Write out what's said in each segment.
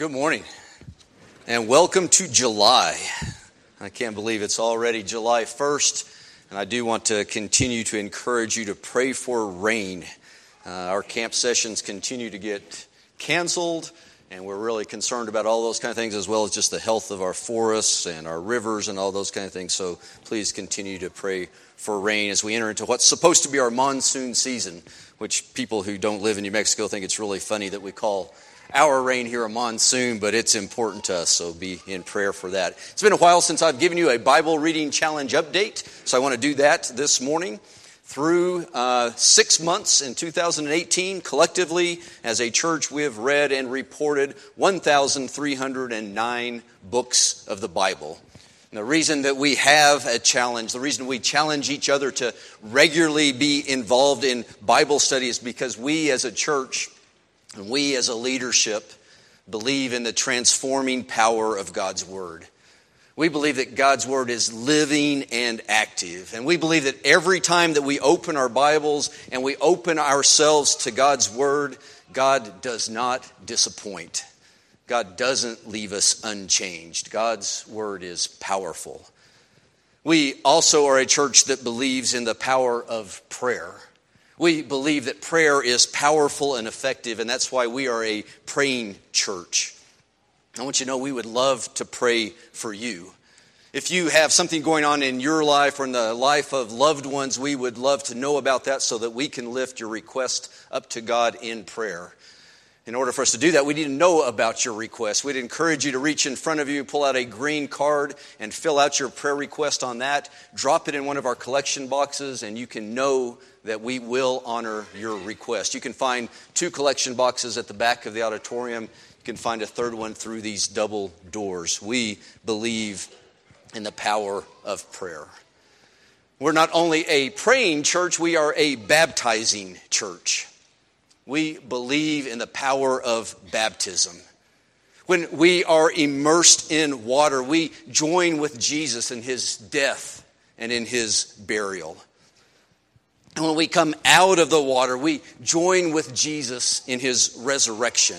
Good morning, and welcome to July. I can't believe it's already July 1st, and I do want to continue to encourage you to pray for rain. Our camp sessions continue to get canceled, and we're really concerned about all those kind of things, as well as just the health of our forests and our rivers and all those kind of things. So please continue to pray for rain as we enter into what's supposed to be our monsoon season, which people who don't live in New Mexico think it's really funny that we call our rain here a monsoon, but it's important to us, so be in prayer for that. It's been a while since I've given you a Bible reading challenge update, so I want to do that this morning. Through 6 months in 2018, collectively, as a church, we've read and reported 1,309 books of the Bible. And the reason that we have a challenge, the reason we challenge each other to regularly be involved in Bible study is because we as a church, and we as a leadership believe in the transforming power of God's Word. We believe that God's Word is living and active. And we believe that every time that we open our Bibles and we open ourselves to God's Word, God does not disappoint. God doesn't leave us unchanged. God's Word is powerful. We also are a church that believes in the power of prayer. We believe that prayer is powerful and effective, and that's why we are a praying church. I want you to know we would love to pray for you. If you have something going on in your life or in the life of loved ones, we would love to know about that so that we can lift your request up to God in prayer. In order for us to do that, we need to know about your request. We'd encourage you to reach in front of you, pull out a green card, and fill out your prayer request on that. Drop it in one of our collection boxes, and you can know that we will honor your request. You can find 2 collection boxes at the back of the auditorium. You can find a third one through these double doors. We believe in the power of prayer. We're not only a praying church, we are a baptizing church. We believe in the power of baptism. When we are immersed in water, we join with Jesus in his death and in his burial. And when we come out of the water, we join with Jesus in his resurrection.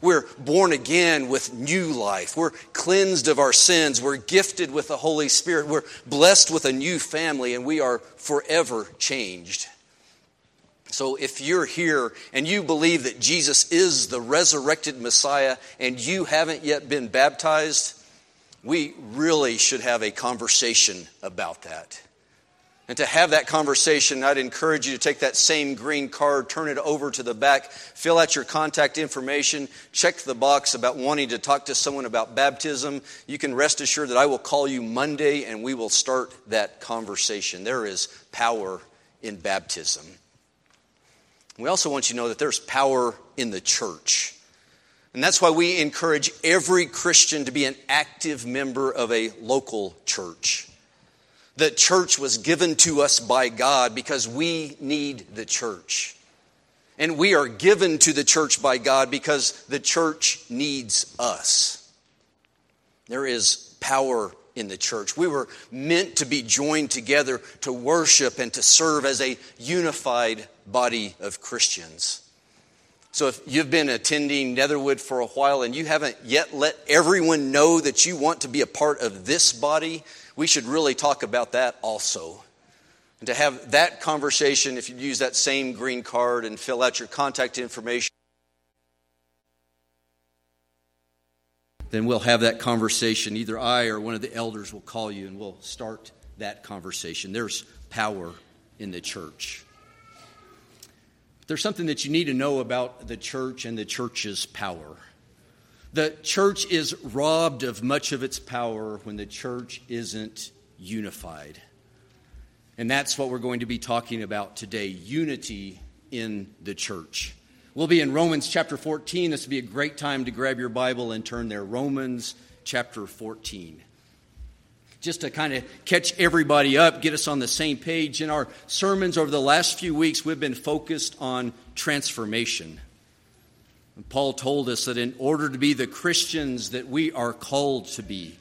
We're born again with new life. We're cleansed of our sins. We're gifted with the Holy Spirit. We're blessed with a new family, and we are forever changed. So if you're here and you believe that Jesus is the resurrected Messiah and you haven't yet been baptized, we really should have a conversation about that. And to have that conversation, I'd encourage you to take that same green card, turn it over to the back, fill out your contact information, check the box about wanting to talk to someone about baptism. You can rest assured that I will call you Monday and we will start that conversation. There is power in baptism. We also want you to know that there's power in the church. And that's why we encourage every Christian to be an active member of a local church. The church was given to us by God because we need the church. And we are given to the church by God because the church needs us. There is power in the church. We were meant to be joined together to worship and to serve as a unified body of Christians. So if you've been attending Netherwood for a while and you haven't yet let everyone know that you want to be a part of this body, we should really talk about that also. And to have that conversation, if you use that same green card and fill out your contact information, then we'll have that conversation. Either I or one of the elders will call you and we'll start that conversation. There's power in the church. But there's something that you need to know about the church and the church's power. The church is robbed of much of its power when the church isn't unified. And that's what we're going to be talking about today, unity in the church. We'll be in Romans chapter 14. This will be a great time to grab your Bible and turn there. Romans chapter 14. Just to kind of catch everybody up, get us on the same page. In our sermons over the last few weeks, we've been focused on transformation. And Paul told us that in order to be the Christians that we are called to be,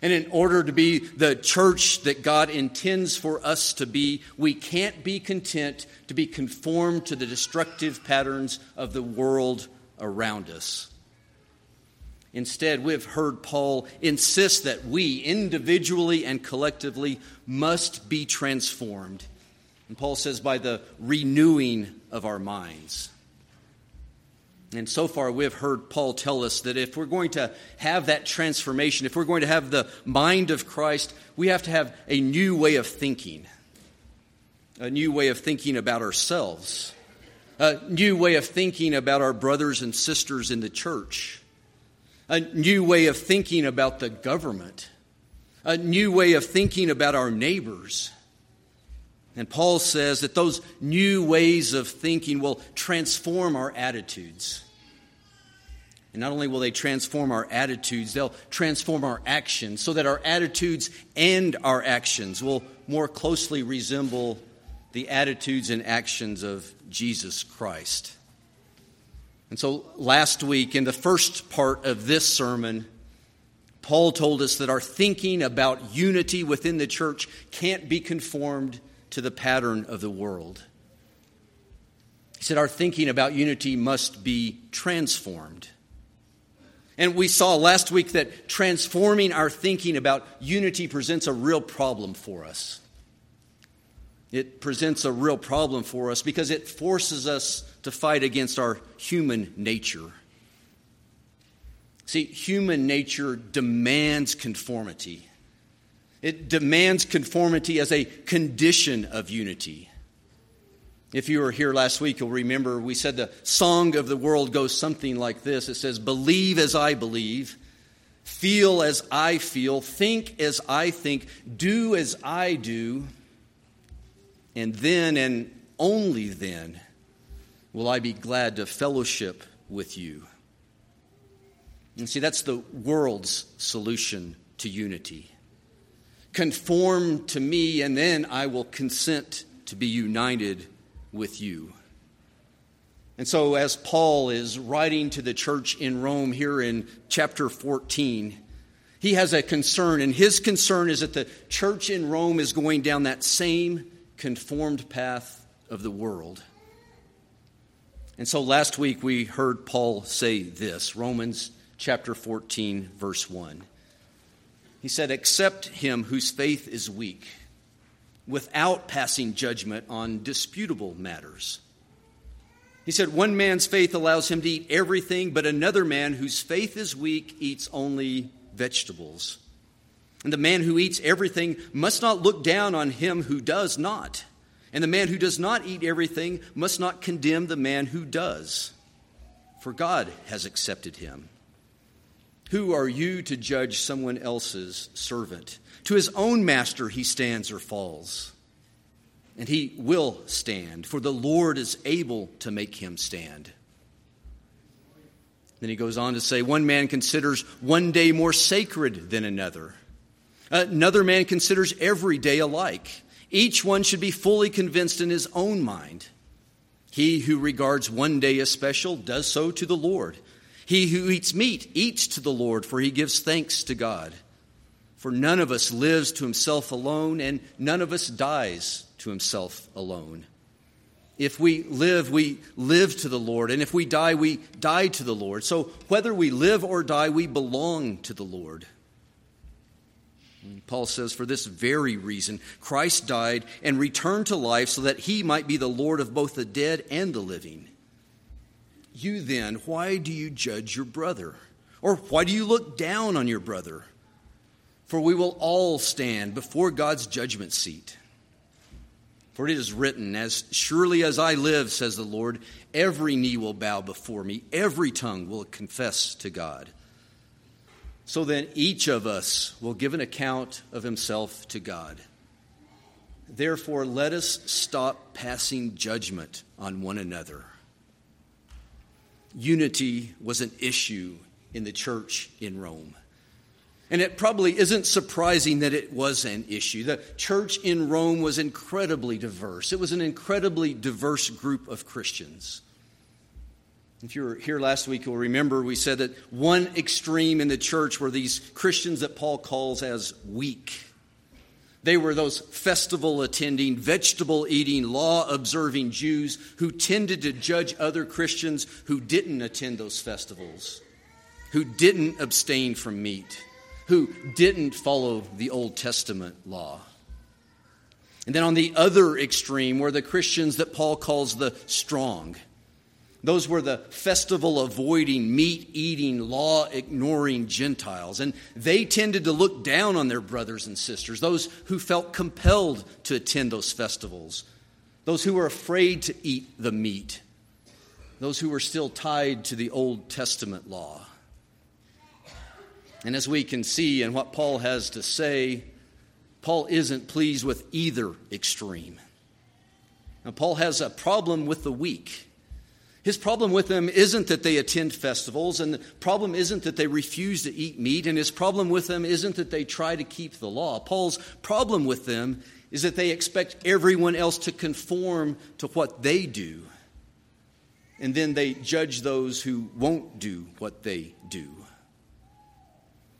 and in order to be the church that God intends for us to be, we can't be content to be conformed to the destructive patterns of the world around us. Instead, we've heard Paul insist that we individually and collectively must be transformed. And Paul says, by the renewing of our minds. And so far, we've heard Paul tell us that if we're going to have that transformation, if we're going to have the mind of Christ, we have to have a new way of thinking. A new way of thinking about ourselves. A new way of thinking about our brothers and sisters in the church. A new way of thinking about the government. A new way of thinking about our neighbors. And Paul says that those new ways of thinking will transform our attitudes. And not only will they transform our attitudes, they'll transform our actions so that our attitudes and our actions will more closely resemble the attitudes and actions of Jesus Christ. And so last week, in the first part of this sermon, Paul told us that our thinking about unity within the church can't be conformed to the pattern of the world. He said our thinking about unity must be transformed. And we saw last week that transforming our thinking about unity presents a real problem for us. It presents a real problem for us because it forces us to fight against our human nature. See, human nature demands conformity. It demands conformity as a condition of unity. If you were here last week, you'll remember we said the song of the world goes something like this. It says, believe as I believe, feel as I feel, think as I think, do as I do, and then and only then will I be glad to fellowship with you. And see, that's the world's solution to unity. Conform to me, and then I will consent to be united with you. And so as Paul is writing to the church in Rome here in chapter 14, he has a concern, and his concern is that the church in Rome is going down that same conformed path of the world. And so last week we heard Paul say this, Romans chapter 14, verse 1. He said, accept him whose faith is weak, without passing judgment on disputable matters. He said, one man's faith allows him to eat everything, but another man whose faith is weak eats only vegetables. And the man who eats everything must not look down on him who does not. And the man who does not eat everything must not condemn the man who does, for God has accepted him. Who are you to judge someone else's servant? To his own master he stands or falls, and he will stand, for the Lord is able to make him stand. Then he goes on to say, one man considers one day more sacred than another. Another man considers every day alike. Each one should be fully convinced in his own mind. He who regards one day as special does so to the Lord. He who eats meat eats to the Lord, for he gives thanks to God. For none of us lives to himself alone, and none of us dies to himself alone. If we live to the Lord, and if we die to the Lord. So whether we live or die, we belong to the Lord. And Paul says, for this very reason, Christ died and returned to life so that he might be the Lord of both the dead and the living. You then, why do you judge your brother? Or why do you look down on your brother? For we will all stand before God's judgment seat. For it is written, as surely as I live, says the Lord, every knee will bow before me, every tongue will confess to God. So then each of us will give an account of himself to God. Therefore, let us stop passing judgment on one another. Unity was an issue in the church in Rome. And it probably isn't surprising that it was an issue. The church in Rome was incredibly diverse. It was an incredibly diverse group of Christians. If you were here last week, you'll remember we said that one extreme in the church were these Christians that Paul calls as weak. They were those festival-attending, vegetable-eating, law-observing Jews who tended to judge other Christians who didn't attend those festivals. who didn't abstain from meat, who didn't follow the Old Testament law. And then on the other extreme were the Christians that Paul calls the strong. Those were the festival-avoiding, meat-eating, law-ignoring Gentiles. And they tended to look down on their brothers and sisters, those who felt compelled to attend those festivals, those who were afraid to eat the meat, those who were still tied to the Old Testament law. And as we can see in what Paul has to say, Paul isn't pleased with either extreme. Now, Paul has a problem with the weak. His problem with them isn't that they attend festivals, and the problem isn't that they refuse to eat meat, and his problem with them isn't that they try to keep the law. Paul's problem with them is that they expect everyone else to conform to what they do, and then they judge those who won't do what they do.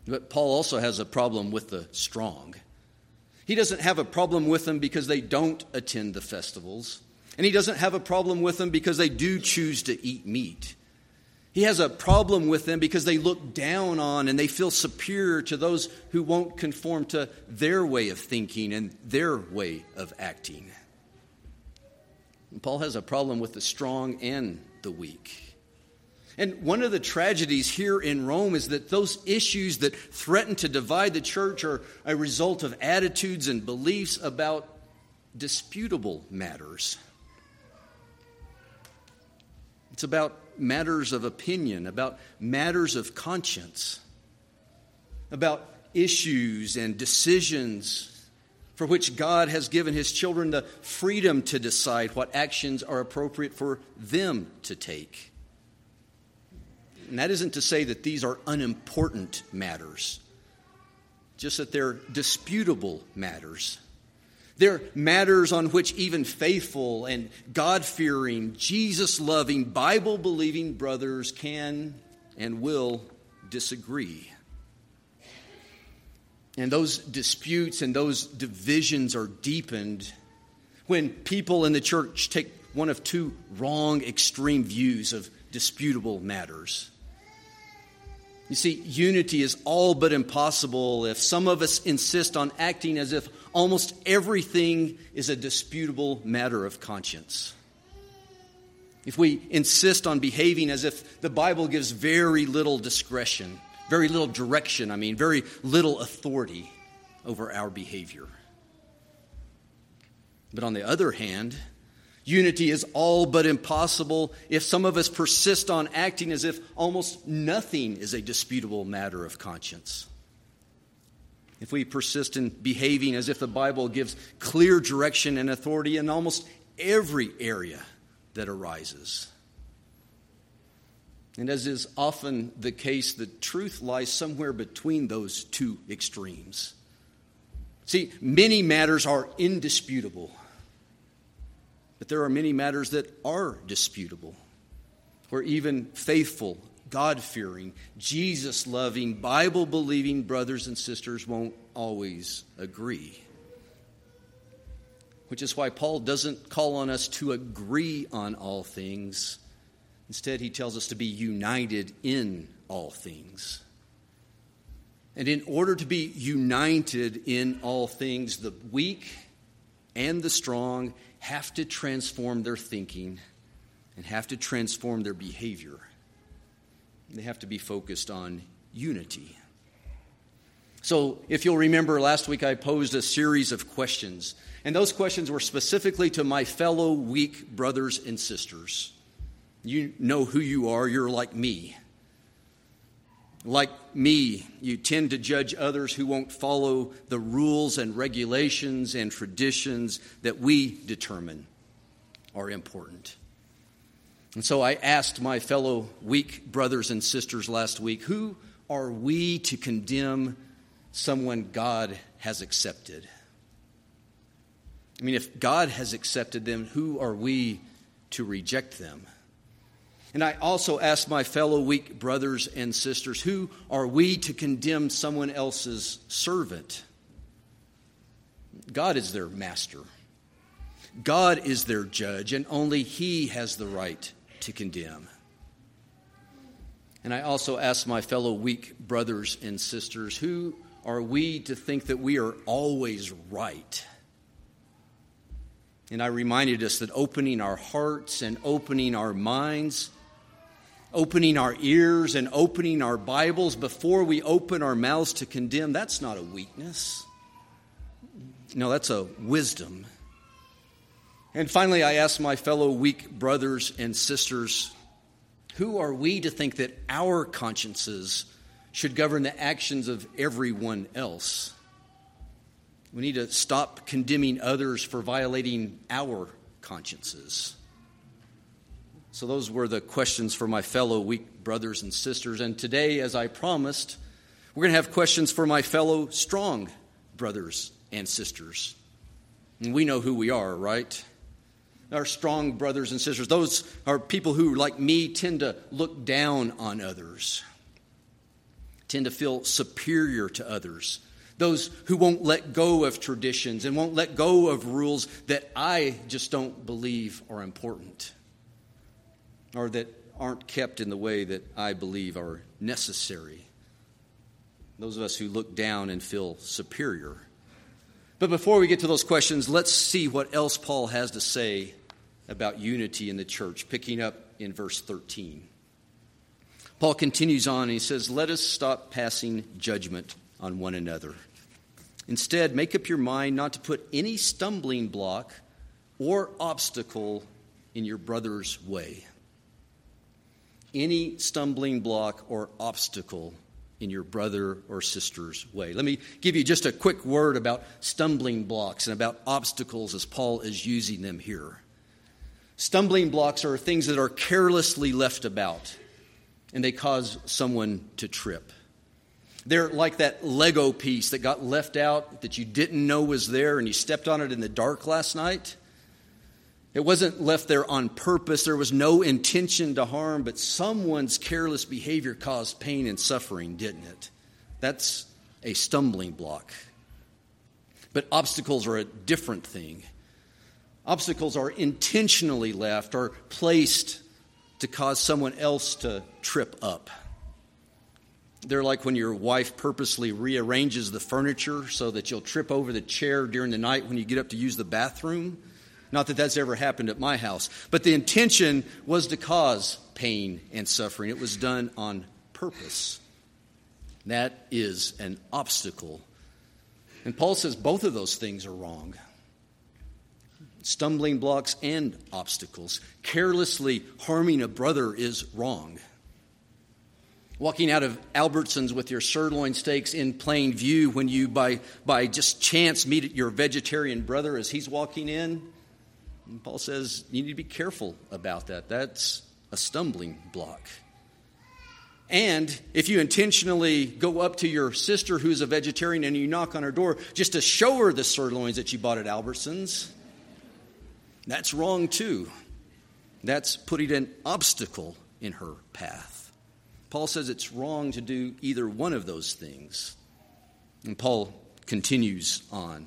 But Paul also has a problem with the strong. He doesn't have a problem with them because they don't attend the festivals. And he doesn't have a problem with them because they do choose to eat meat. He has a problem with them because they look down on and they feel superior to those who won't conform to their way of thinking and their way of acting. And Paul has a problem with the strong and the weak. And one of the tragedies here in Rome is that those issues that threaten to divide the church are a result of attitudes and beliefs about disputable matters. It's about matters of opinion, about matters of conscience, about issues and decisions for which God has given his children the freedom to decide what actions are appropriate for them to take. And that isn't to say that these are unimportant matters, just that they're disputable matters. They're matters on which even faithful and God-fearing, Jesus-loving, Bible-believing brothers can and will disagree. And those disputes and those divisions are deepened when people in the church take one of two wrong extreme views of disputable matters. You see, unity is all but impossible if some of us insist on acting as if almost everything is a disputable matter of conscience. If we insist on behaving as if the Bible gives very little discretion, very little direction, very little authority over our behavior. But on the other hand, unity is all but impossible if some of us persist on acting as if almost nothing is a disputable matter of conscience. If we persist in behaving as if the Bible gives clear direction and authority in almost every area that arises. And as is often the case, the truth lies somewhere between those two extremes. See, many matters are indisputable. But there are many matters that are disputable, where even faithful, God-fearing, Jesus-loving, Bible-believing brothers and sisters won't always agree. Which is why Paul doesn't call on us to agree on all things. Instead, he tells us to be united in all things. And in order to be united in all things, the weak and the strong have to transform their thinking and have to transform their behavior. They have to be focused on unity. So if you'll remember, last week I posed a series of questions, and those questions were specifically to my fellow weak brothers and sisters. You know who you are. You're like me. Like me, you tend to judge others who won't follow the rules and regulations and traditions that we determine are important. And so I asked my fellow weak brothers and sisters last week, who are we to condemn someone God has accepted? If God has accepted them, who are we to reject them? And I also asked my fellow weak brothers and sisters, who are we to condemn someone else's servant? God is their master. God is their judge, and only he has the right to condemn. And I also ask my fellow weak brothers and sisters, who are we to think that we are always right? And I reminded us that opening our hearts and opening our minds, opening our ears and opening our Bibles before we open our mouths to condemn, that's not a weakness. No, that's a wisdom. And finally, I asked my fellow weak brothers and sisters, who are we to think that our consciences should govern the actions of everyone else? We need to stop condemning others for violating our consciences. So those were the questions for my fellow weak brothers and sisters. And today, as I promised, we're going to have questions for my fellow strong brothers and sisters. And we know who we are, right? Our strong brothers and sisters. Those are people who, like me, tend to look down on others, tend to feel superior to others. Those who won't let go of traditions and won't let go of rules that I just don't believe are important, or that aren't kept in the way that I believe are necessary. Those of us who look down and feel superior. But before we get to those questions, let's see what else Paul has to say about unity in the church, picking up in verse 13. Paul continues on and he says, "Let us stop passing judgment on one another. Instead, make up your mind not to put any stumbling block or obstacle in your brother's way." Any stumbling block or obstacle in your brother or sister's way. Let me give you just a quick word about stumbling blocks and about obstacles as Paul is using them here. Stumbling blocks are things that are carelessly left about, and they cause someone to trip. They're like that Lego piece that got left out that you didn't know was there, and you stepped on it in the dark last night. It wasn't left there on purpose. There was no intention to harm, but someone's careless behavior caused pain and suffering, didn't it? That's a stumbling block. But obstacles are a different thing. Obstacles are intentionally left or placed to cause someone else to trip up. They're like when your wife purposely rearranges the furniture so that you'll trip over the chair during the night when you get up to use the bathroom. Not that that's ever happened at my house. But the intention was to cause pain and suffering. It was done on purpose. That is an obstacle. And Paul says both of those things are wrong. Stumbling blocks and obstacles. Carelessly harming a brother is wrong. Walking out of Albertsons with your sirloin steaks in plain view when you, by just chance, meet your vegetarian brother as he's walking in. And Paul says you need to be careful about that. That's a stumbling block. And if you intentionally go up to your sister who's a vegetarian and you knock on her door just to show her the sirloins that you bought at Albertsons, that's wrong too. That's putting an obstacle in her path. Paul says it's wrong to do either one of those things. And Paul continues on.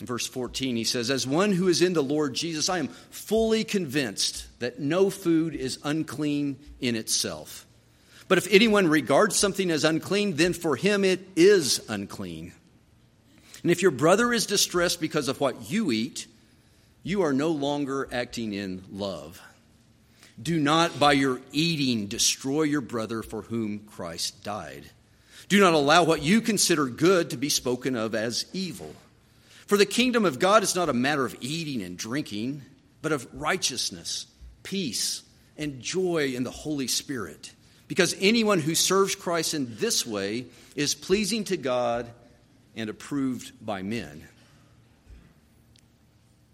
In verse 14, he says, "As one who is in the Lord Jesus, I am fully convinced that no food is unclean in itself. But if anyone regards something as unclean, then for him it is unclean. And if your brother is distressed because of what you eat, you are no longer acting in love. Do not by your eating destroy your brother for whom Christ died. Do not allow what you consider good to be spoken of as evil. For the kingdom of God is not a matter of eating and drinking, but of righteousness, peace, and joy in the Holy Spirit. Because anyone who serves Christ in this way is pleasing to God and approved by men.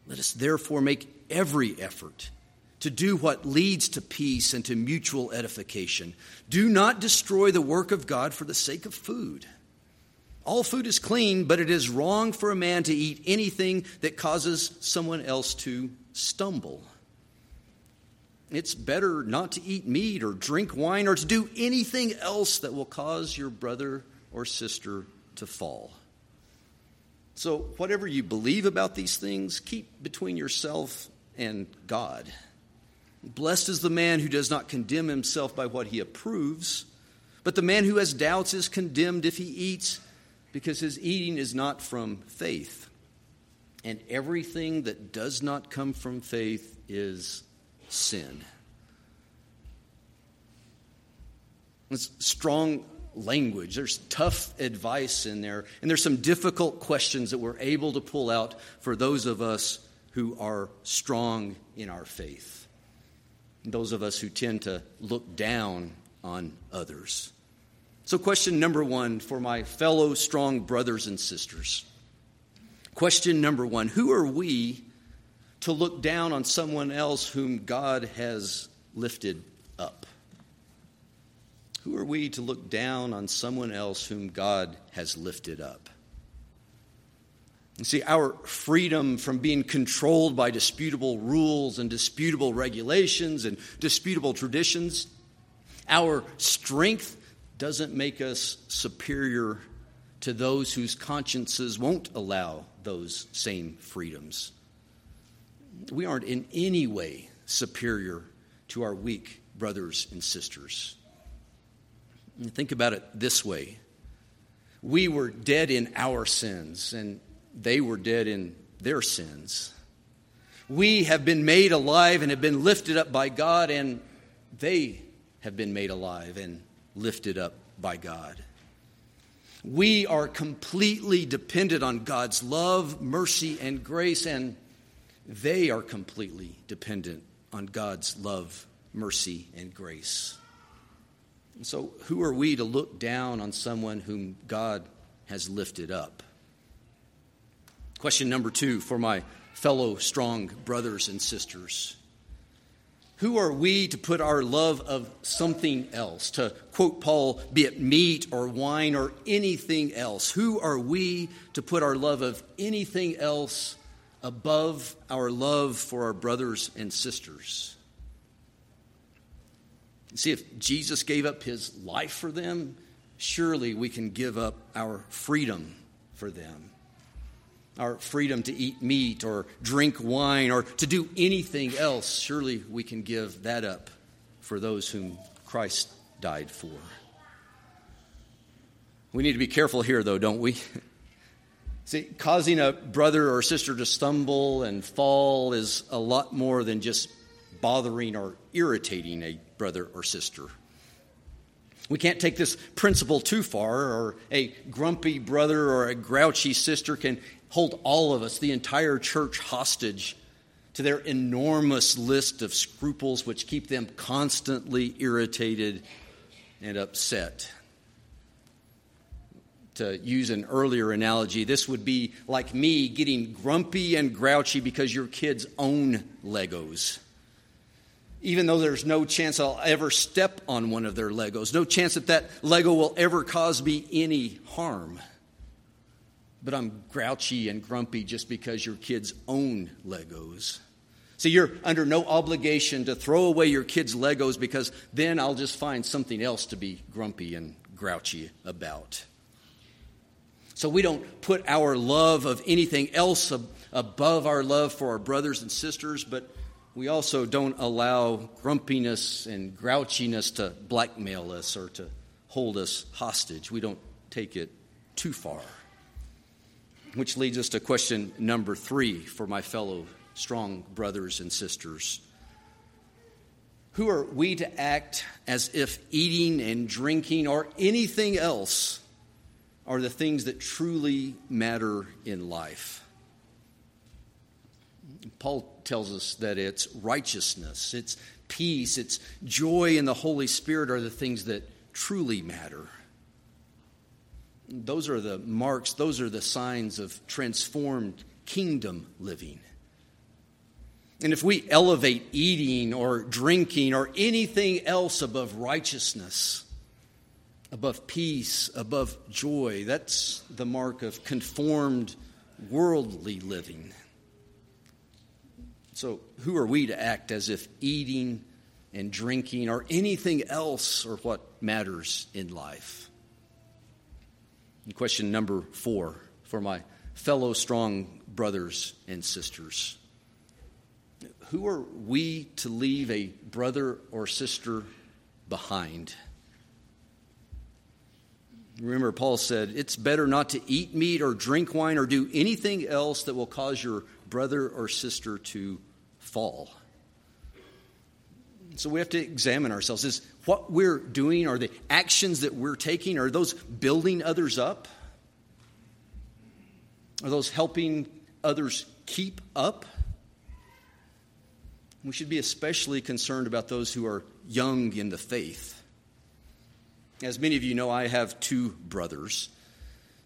Let us therefore make every effort to do what leads to peace and to mutual edification. Do not destroy the work of God for the sake of food. All food is clean, but it is wrong for a man to eat anything that causes someone else to stumble. It's better not to eat meat or drink wine or to do anything else that will cause your brother or sister to fall. So whatever you believe about these things, keep between yourself and God. Blessed is the man who does not condemn himself by what he approves, but the man who has doubts is condemned if he eats, because his eating is not from faith. And everything that does not come from faith is sin." It's strong language. There's tough advice in there. And there's some difficult questions that we're able to pull out for those of us who are strong in our faith, those of us who tend to look down on others. So question number one for my fellow strong brothers and sisters. Question number one, who are we to look down on someone else whom God has lifted up? Who are we to look down on someone else whom God has lifted up? You see, our freedom from being controlled by disputable rules and disputable regulations and disputable traditions, our strength doesn't make us superior to those whose consciences won't allow those same freedoms. We aren't in any way superior to our weak brothers and sisters. And think about it this way. We were dead in our sins, and they were dead in their sins. We have been made alive and have been lifted up by God, and they have been made alive and lifted up by God. We are completely dependent on God's love, mercy, and grace, and they are completely dependent on God's love, mercy, and grace. And so who are we to look down on someone whom God has lifted up? Question number two for my fellow strong brothers and sisters. Who are we to put our love of something else, to quote Paul, be it meat or wine or anything else? Who are we to put our love of anything else above our love for our brothers and sisters? See, if Jesus gave up his life for them, surely we can give up our freedom for them. Our freedom to eat meat or drink wine or to do anything else, surely we can give that up for those whom Christ died for. We need to be careful here, though, don't we? See, causing a brother or sister to stumble and fall is a lot more than just bothering or irritating a brother or sister. We can't take this principle too far, or a grumpy brother or a grouchy sister can hold all of us, the entire church, hostage to their enormous list of scruples which keep them constantly irritated and upset. To use an earlier analogy, this would be like me getting grumpy and grouchy because your kids own Legos. Even though there's no chance I'll ever step on one of their Legos, no chance that that Lego will ever cause me any harm. But I'm grouchy and grumpy just because your kids own Legos. So you're under no obligation to throw away your kids' Legos, because then I'll just find something else to be grumpy and grouchy about. So we don't put our love of anything else above our love for our brothers and sisters, but we also don't allow grumpiness and grouchiness to blackmail us or to hold us hostage. We don't take it too far. Which leads us to question number three for my fellow strong brothers and sisters. Who are we to act as if eating and drinking or anything else are the things that truly matter in life? Paul tells us that it's righteousness, it's peace, it's joy in the Holy Spirit are the things that truly matter. Those are the marks, those are the signs of transformed kingdom living. And if we elevate eating or drinking or anything else above righteousness, above peace, above joy, that's the mark of conformed worldly living. So who are we to act as if eating and drinking or anything else are what matters in life? And question number four for my fellow strong brothers and sisters. who are we to leave a brother or sister behind? Remember, Paul said, it's better not to eat meat or drink wine or do anything else that will cause your brother or sister to fall. So we have to examine ourselves. Is what we're doing, are the actions that we're taking, are those building others up? Are those helping others keep up? We should be especially concerned about those who are young in the faith. As many of you know, I have two brothers,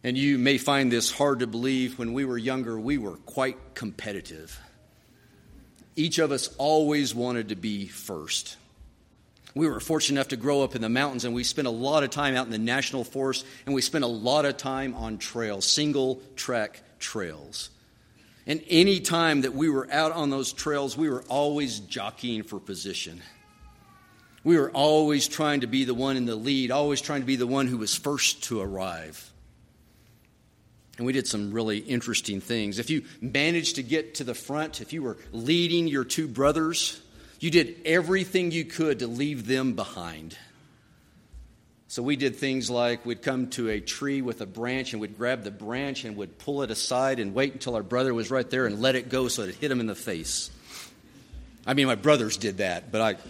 and you may find this hard to believe. When we were younger, we were quite competitive. Each of us always wanted to be first. We were fortunate enough to grow up in the mountains, and we spent a lot of time out in the national forest, and we spent a lot of time on trails, single-track trails. And any time that we were out on those trails, we were always jockeying for position. We were always trying to be the one in the lead, always trying to be the one who was first to arrive. And we did some really interesting things. If you managed to get to the front, if you were leading your two brothers, you did everything you could to leave them behind. So we did things like we'd come to a tree with a branch and we'd grab the branch and would pull it aside and wait until our brother was right there and let it go so it hit him in the face. I mean, my brothers did that, but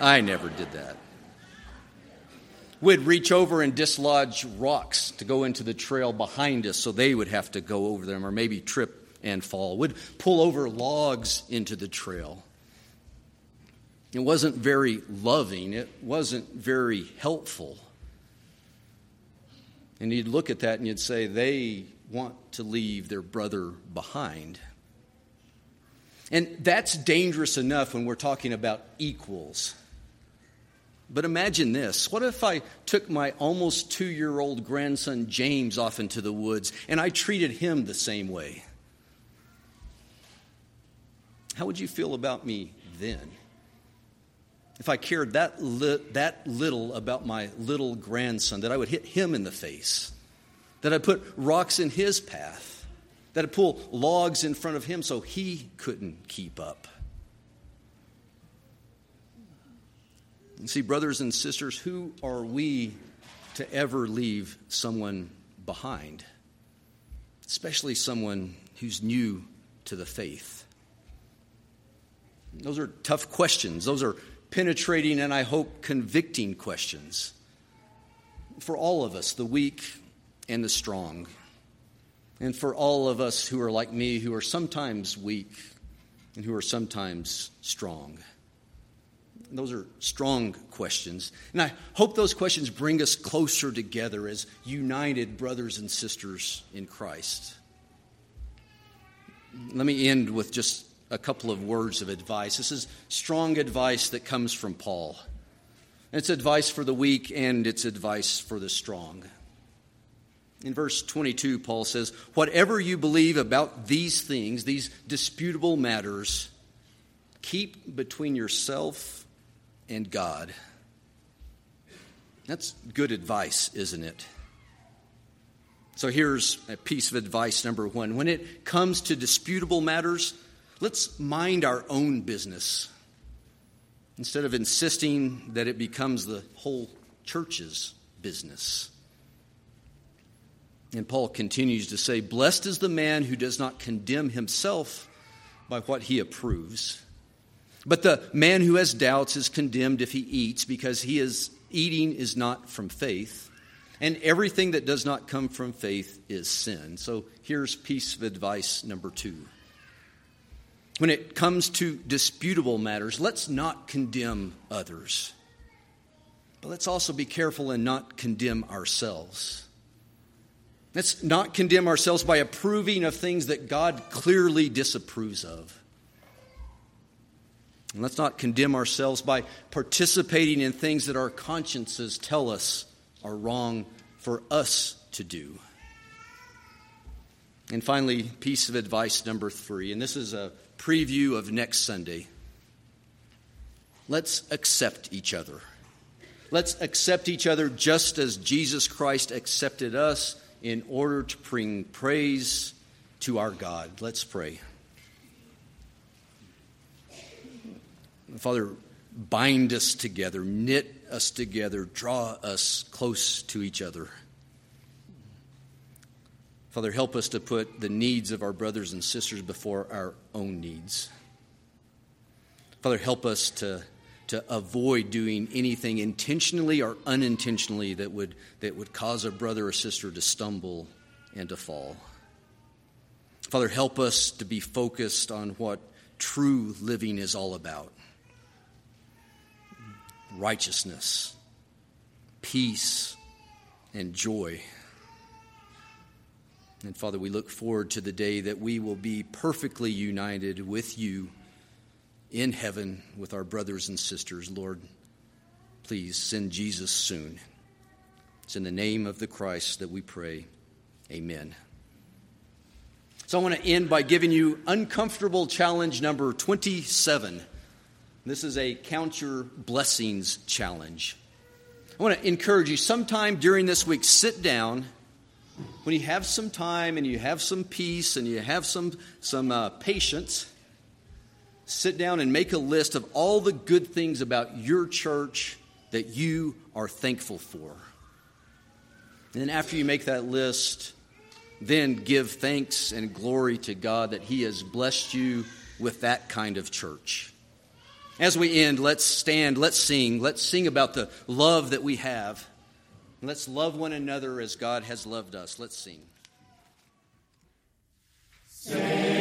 I never did that. We'd reach over and dislodge rocks to go into the trail behind us so they would have to go over them or maybe trip and fall. We'd pull over logs into the trail. It wasn't very loving. It wasn't very helpful. And you'd look at that and you'd say, they want to leave their brother behind. And that's dangerous enough when we're talking about equals. But imagine this. What if I took my almost 2-year-old grandson James off into the woods and I treated him the same way? How would you feel about me then? If I cared that little about my little grandson, that I would hit him in the face, that I put rocks in his path, that would pull logs in front of him so he couldn't keep up. You see, brothers and sisters, who are we to ever leave someone behind? Especially someone who's new to the faith. Those are tough questions. Those are penetrating and I hope convicting questions for all of us, the weak and the strong. And for all of us who are like me, who are sometimes weak and who are sometimes strong. Those are strong questions. And I hope those questions bring us closer together as united brothers and sisters in Christ. Let me end with just a couple of words of advice. This is strong advice that comes from Paul. It's advice for the weak and it's advice for the strong. In verse 22, Paul says, whatever you believe about these things, these disputable matters, keep between yourself and God. That's good advice, isn't it? So here's a piece of advice number one. When it comes to disputable matters, let's mind our own business instead of insisting that it becomes the whole church's business. And Paul continues to say, blessed is the man who does not condemn himself by what he approves. But the man who has doubts is condemned if he eats, because eating is not from faith. And everything that does not come from faith is sin. So here's piece of advice number two. When it comes to disputable matters, let's not condemn others. But let's also be careful and not condemn ourselves. Let's not condemn ourselves by approving of things that God clearly disapproves of. And let's not condemn ourselves by participating in things that our consciences tell us are wrong for us to do. And finally, piece of advice number three, and this is a preview of next Sunday. Let's accept each other. Let's accept each other just as Jesus Christ accepted us, in order to bring praise to our God. Let's pray. Father, bind us together, knit us together, draw us close to each other. Father, help us to put the needs of our brothers and sisters before our own needs. Father, help us to avoid doing anything intentionally or unintentionally that would cause a brother or sister to stumble and to fall. Father, help us to be focused on what true living is all about. Righteousness, peace, and joy. And Father, we look forward to the day that we will be perfectly united with you in heaven with our brothers and sisters. Lord, please send Jesus soon. It's in the name of the Christ that we pray. Amen. So I want to end by giving you uncomfortable challenge number 27. This is a count your blessings challenge. I want to encourage you sometime during this week, sit down. When you have some time and you have some peace and you have some patience, sit down and make a list of all the good things about your church that you are thankful for. And then after you make that list, then give thanks and glory to God that he has blessed you with that kind of church. As we end, let's stand, let's sing. Let's sing about the love that we have. Let's love one another as God has loved us. Let's sing.